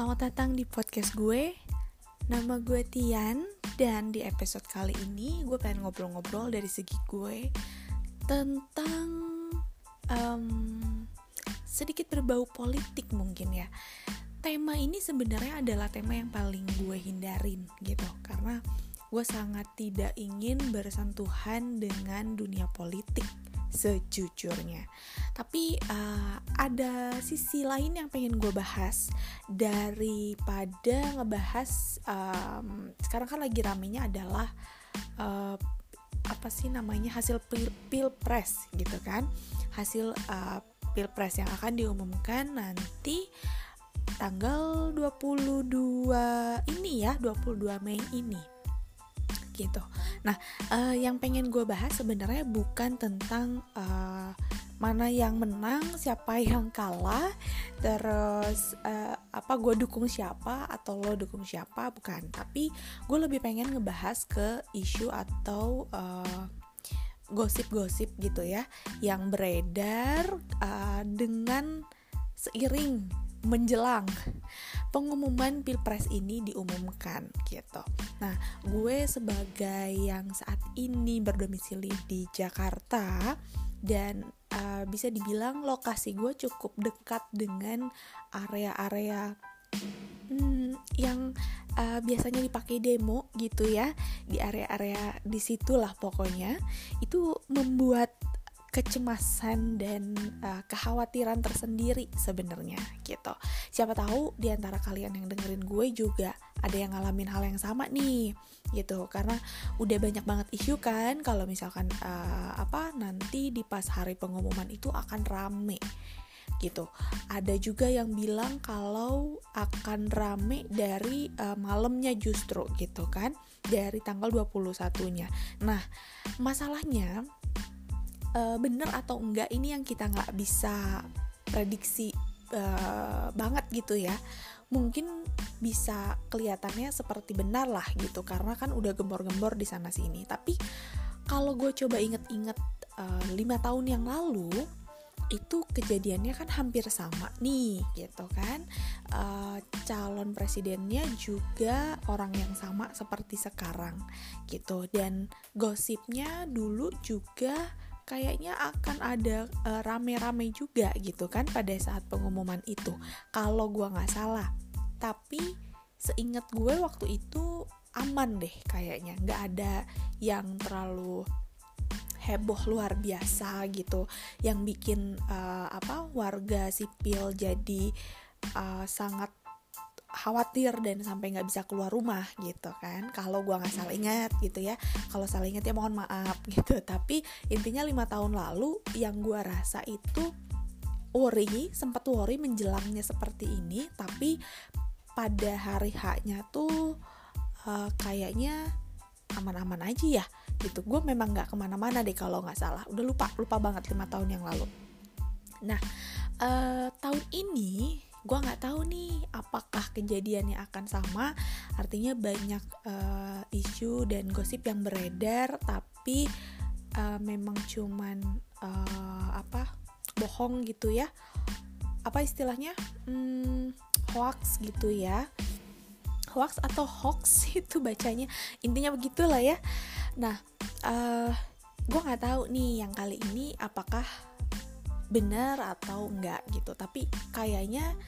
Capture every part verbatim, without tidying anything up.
Selamat datang di podcast gue. Nama gue Tian. Dan di episode kali ini gue pengen ngobrol-ngobrol dari segi gue tentang um, sedikit berbau politik mungkin ya. Tema ini sebenarnya adalah tema yang paling gue hindarin gitu, karena gue sangat tidak ingin bersentuhan dengan dunia politik sejujurnya. Tapi uh, ada sisi lain yang pengen gue bahas daripada ngebahas um, sekarang kan lagi ramenya adalah uh, apa sih namanya hasil pil- pilpres gitu kan, hasil uh, pilpres yang akan diumumkan nanti tanggal dua puluh dua ini ya, dua puluh dua Mei ini. Gitu. Nah, uh, yang pengen gue bahas sebenarnya bukan tentang uh, mana yang menang, siapa yang kalah, terus uh, apa gue dukung siapa atau lo dukung siapa, bukan. Tapi gue lebih pengen ngebahas ke isu atau uh, gosip-gosip gitu ya, yang beredar uh, dengan seiring menjelang pengumuman pilpres ini diumumkan gitu. Nah, gue sebagai yang saat ini berdomisili di Jakarta dan uh, bisa dibilang lokasi gue cukup dekat dengan area-area hmm, yang uh, biasanya dipakai demo gitu ya, di area-area disitulah pokoknya, itu membuat kecemasan dan uh, kekhawatiran tersendiri sebenarnya gitu. Siapa tahu di antara kalian yang dengerin gue juga ada yang ngalamin hal yang sama nih gitu, karena udah banyak banget isu kan kalau misalkan uh, apa nanti di pas hari pengumuman itu akan rame gitu. Ada juga yang bilang kalau akan rame dari uh, malamnya justru gitu kan, dari tanggal dua puluh satunya. Nah, masalahnya Uh, bener atau enggak ini yang kita gak bisa prediksi uh, banget gitu ya. Mungkin bisa kelihatannya seperti benar lah gitu, karena kan udah gembor-gembor di sana sini. Tapi kalau gue coba inget-inget uh, lima tahun yang lalu, itu kejadiannya kan hampir sama nih gitu kan. uh, Calon presidennya juga orang yang sama seperti sekarang gitu. Dan gosipnya dulu juga kayaknya akan ada e, rame-rame juga gitu kan pada saat pengumuman itu, kalau gue gak salah. Tapi seingat gue waktu itu aman deh kayaknya, gak ada yang terlalu heboh luar biasa gitu, yang bikin e, apa warga sipil jadi e, sangat khawatir dan sampai nggak bisa keluar rumah gitu kan, kalau gue nggak salah ingat gitu ya. Kalau salah ingat ya mohon maaf gitu. Tapi intinya lima tahun lalu yang gue rasa itu worry, sempat worry menjelangnya seperti ini. Tapi pada hari H-nya tuh uh, kayaknya aman-aman aja ya gitu. Gue memang nggak kemana-mana deh kalau nggak salah, udah lupa lupa banget lima tahun yang lalu. Nah, uh, tahun ini gue nggak tahu nih apakah kejadiannya akan sama. Artinya banyak uh, isu dan gosip yang beredar, tapi uh, memang cuman uh, apa bohong gitu ya, apa istilahnya hmm, hoax gitu ya, hoax atau hoax itu bacanya, intinya begitulah ya. Nah, uh, gue nggak tahu nih yang kali ini apakah benar atau enggak gitu. Tapi kayaknya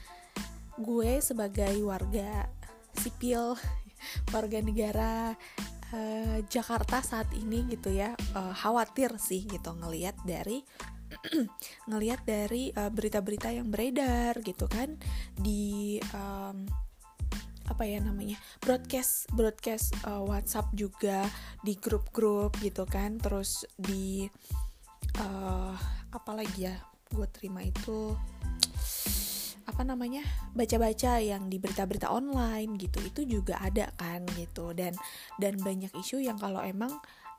gue sebagai warga sipil, warga negara eh, Jakarta saat ini gitu ya, eh, khawatir sih gitu ngelihat dari ngelihat dari eh, berita-berita yang beredar gitu kan di eh, apa ya namanya broadcast broadcast eh, WhatsApp, juga di grup-grup gitu kan, terus di eh, apa lagi ya gue terima itu apa namanya baca-baca yang di berita-berita online gitu, itu juga ada kan gitu. Dan dan banyak isu yang kalau emang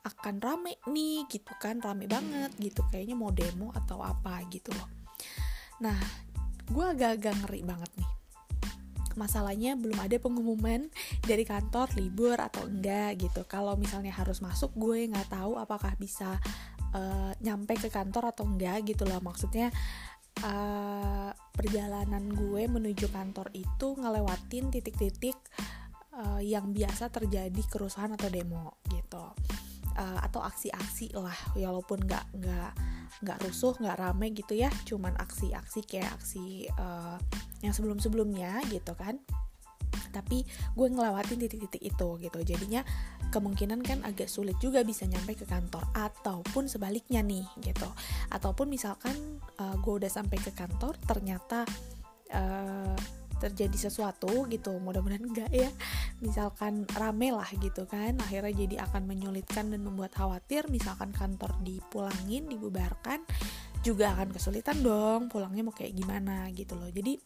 akan rame nih gitu kan, rame banget gitu, kayaknya mau demo atau apa gitu loh. Nah, gue agak-agak ngeri banget nih. Masalahnya belum ada pengumuman dari kantor libur atau enggak gitu. Kalau misalnya harus masuk, gue nggak tahu apakah bisa Uh, nyampe ke kantor atau enggak gitu loh. Maksudnya uh, perjalanan gue menuju kantor itu ngelewatin titik-titik uh, yang biasa terjadi kerusuhan atau demo gitu, uh, atau aksi-aksi lah, walaupun nggak nggak nggak rusuh, nggak rame gitu ya, cuman aksi-aksi kayak aksi uh, yang sebelum-sebelumnya gitu kan. Tapi gue ngelewatin titik-titik itu gitu, jadinya kemungkinan kan agak sulit juga bisa nyampe ke kantor, ataupun sebaliknya nih gitu, ataupun misalkan uh, gue udah sampai ke kantor ternyata uh, terjadi sesuatu gitu, mudah-mudahan enggak ya, misalkan rame lah gitu kan, akhirnya jadi akan menyulitkan dan membuat khawatir, misalkan kantor dipulangin, dibubarkan juga akan kesulitan dong, pulangnya mau kayak gimana gitu loh. Jadi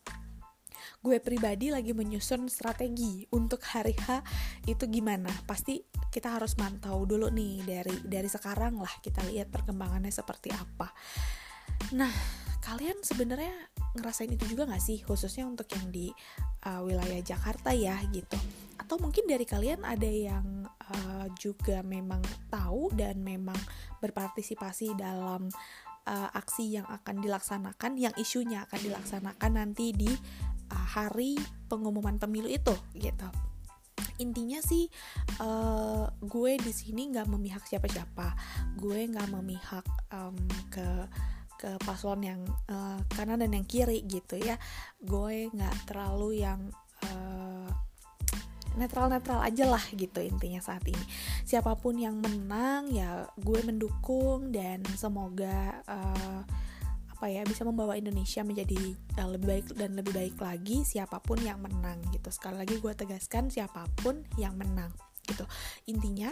gue pribadi lagi menyusun strategi untuk hari H itu gimana. Pasti kita harus mantau dulu nih dari dari sekarang lah, kita lihat perkembangannya seperti apa. Nah, kalian sebenarnya ngerasain itu juga nggak sih, khususnya untuk yang di uh, wilayah Jakarta ya gitu? Atau mungkin dari kalian ada yang uh, juga memang tahu dan memang berpartisipasi dalam uh, aksi yang akan dilaksanakan, yang isunya akan dilaksanakan nanti di hari pengumuman pemilu itu gitu. Intinya sih uh, gue di sini nggak memihak siapa-siapa, gue nggak memihak um, ke ke paslon yang uh, kanan dan yang kiri gitu ya. Gue nggak terlalu yang uh, netral-netral aja lah gitu intinya saat ini. Siapapun yang menang ya gue mendukung, dan semoga uh, apa ya, bisa membawa Indonesia menjadi uh, lebih baik dan lebih baik lagi siapapun yang menang gitu. Sekali lagi gue tegaskan, siapapun yang menang gitu. Intinya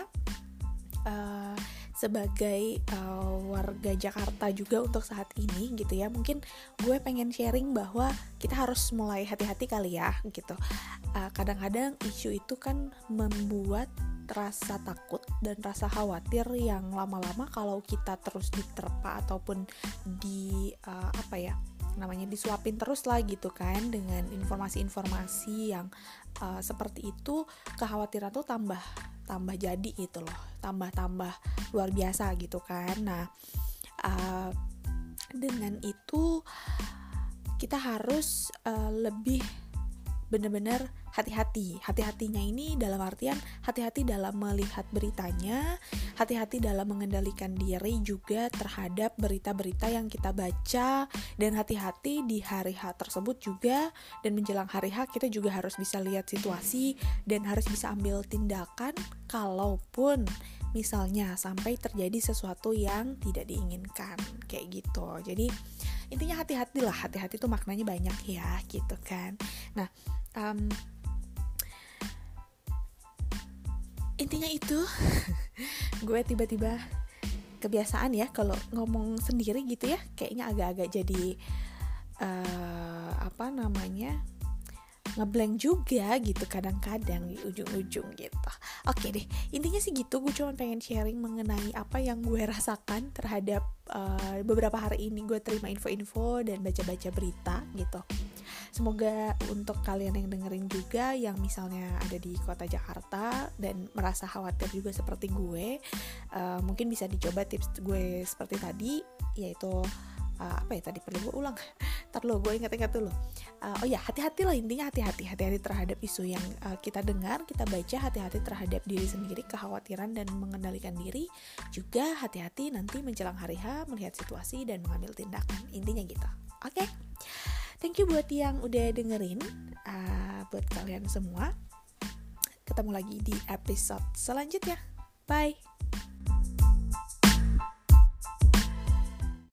uh, sebagai uh, warga Jakarta juga untuk saat ini gitu ya, mungkin gue pengen sharing bahwa kita harus mulai hati-hati kali ya gitu. Uh, kadang-kadang isu itu kan membuat rasa takut dan rasa khawatir yang lama-lama kalau kita terus diterpa ataupun di uh, apa ya namanya disuapin terus lah gitu kan dengan informasi-informasi yang uh, seperti itu, kekhawatiran tuh tambah tambah jadi gitu loh, tambah-tambah luar biasa gitu kan. Nah, uh, dengan itu kita harus uh, lebih benar-benar hati-hati. Hati-hatinya ini dalam artian hati-hati dalam melihat beritanya, hati-hati dalam mengendalikan diri juga terhadap berita-berita yang kita baca, dan hati-hati di hari H tersebut juga, dan menjelang hari H kita juga harus bisa lihat situasi dan harus bisa ambil tindakan kalaupun misalnya sampai terjadi sesuatu yang tidak diinginkan kayak gitu. Jadi intinya hati-hatilah, hati-hati tuh maknanya banyak ya gitu kan. Nah, um, intinya itu gue tiba-tiba kebiasaan ya kalau ngomong sendiri gitu ya, kayaknya agak-agak jadi uh, apa namanya ngeblank juga gitu kadang-kadang di ujung-ujung gitu. Oke deh, intinya sih gitu. Gue cuma pengen sharing mengenai apa yang gue rasakan terhadap uh, beberapa hari ini gue terima info-info dan baca-baca berita gitu. Semoga untuk kalian yang dengerin juga, yang misalnya ada di kota Jakarta dan merasa khawatir juga seperti gue, uh, mungkin bisa dicoba tips gue seperti tadi, yaitu Uh, apa ya tadi perlu gue ulang ntar lo gue ingat-ingat dulu uh, oh ya hati-hati lah, intinya hati-hati hati-hati terhadap isu yang uh, kita dengar, kita baca, hati-hati terhadap diri sendiri, kekhawatiran dan mengendalikan diri juga, hati-hati nanti menjelang hari H melihat situasi dan mengambil tindakan, intinya gitu. Oke, okay. Thank you buat yang udah dengerin, uh, buat kalian semua, ketemu lagi di episode selanjutnya, bye.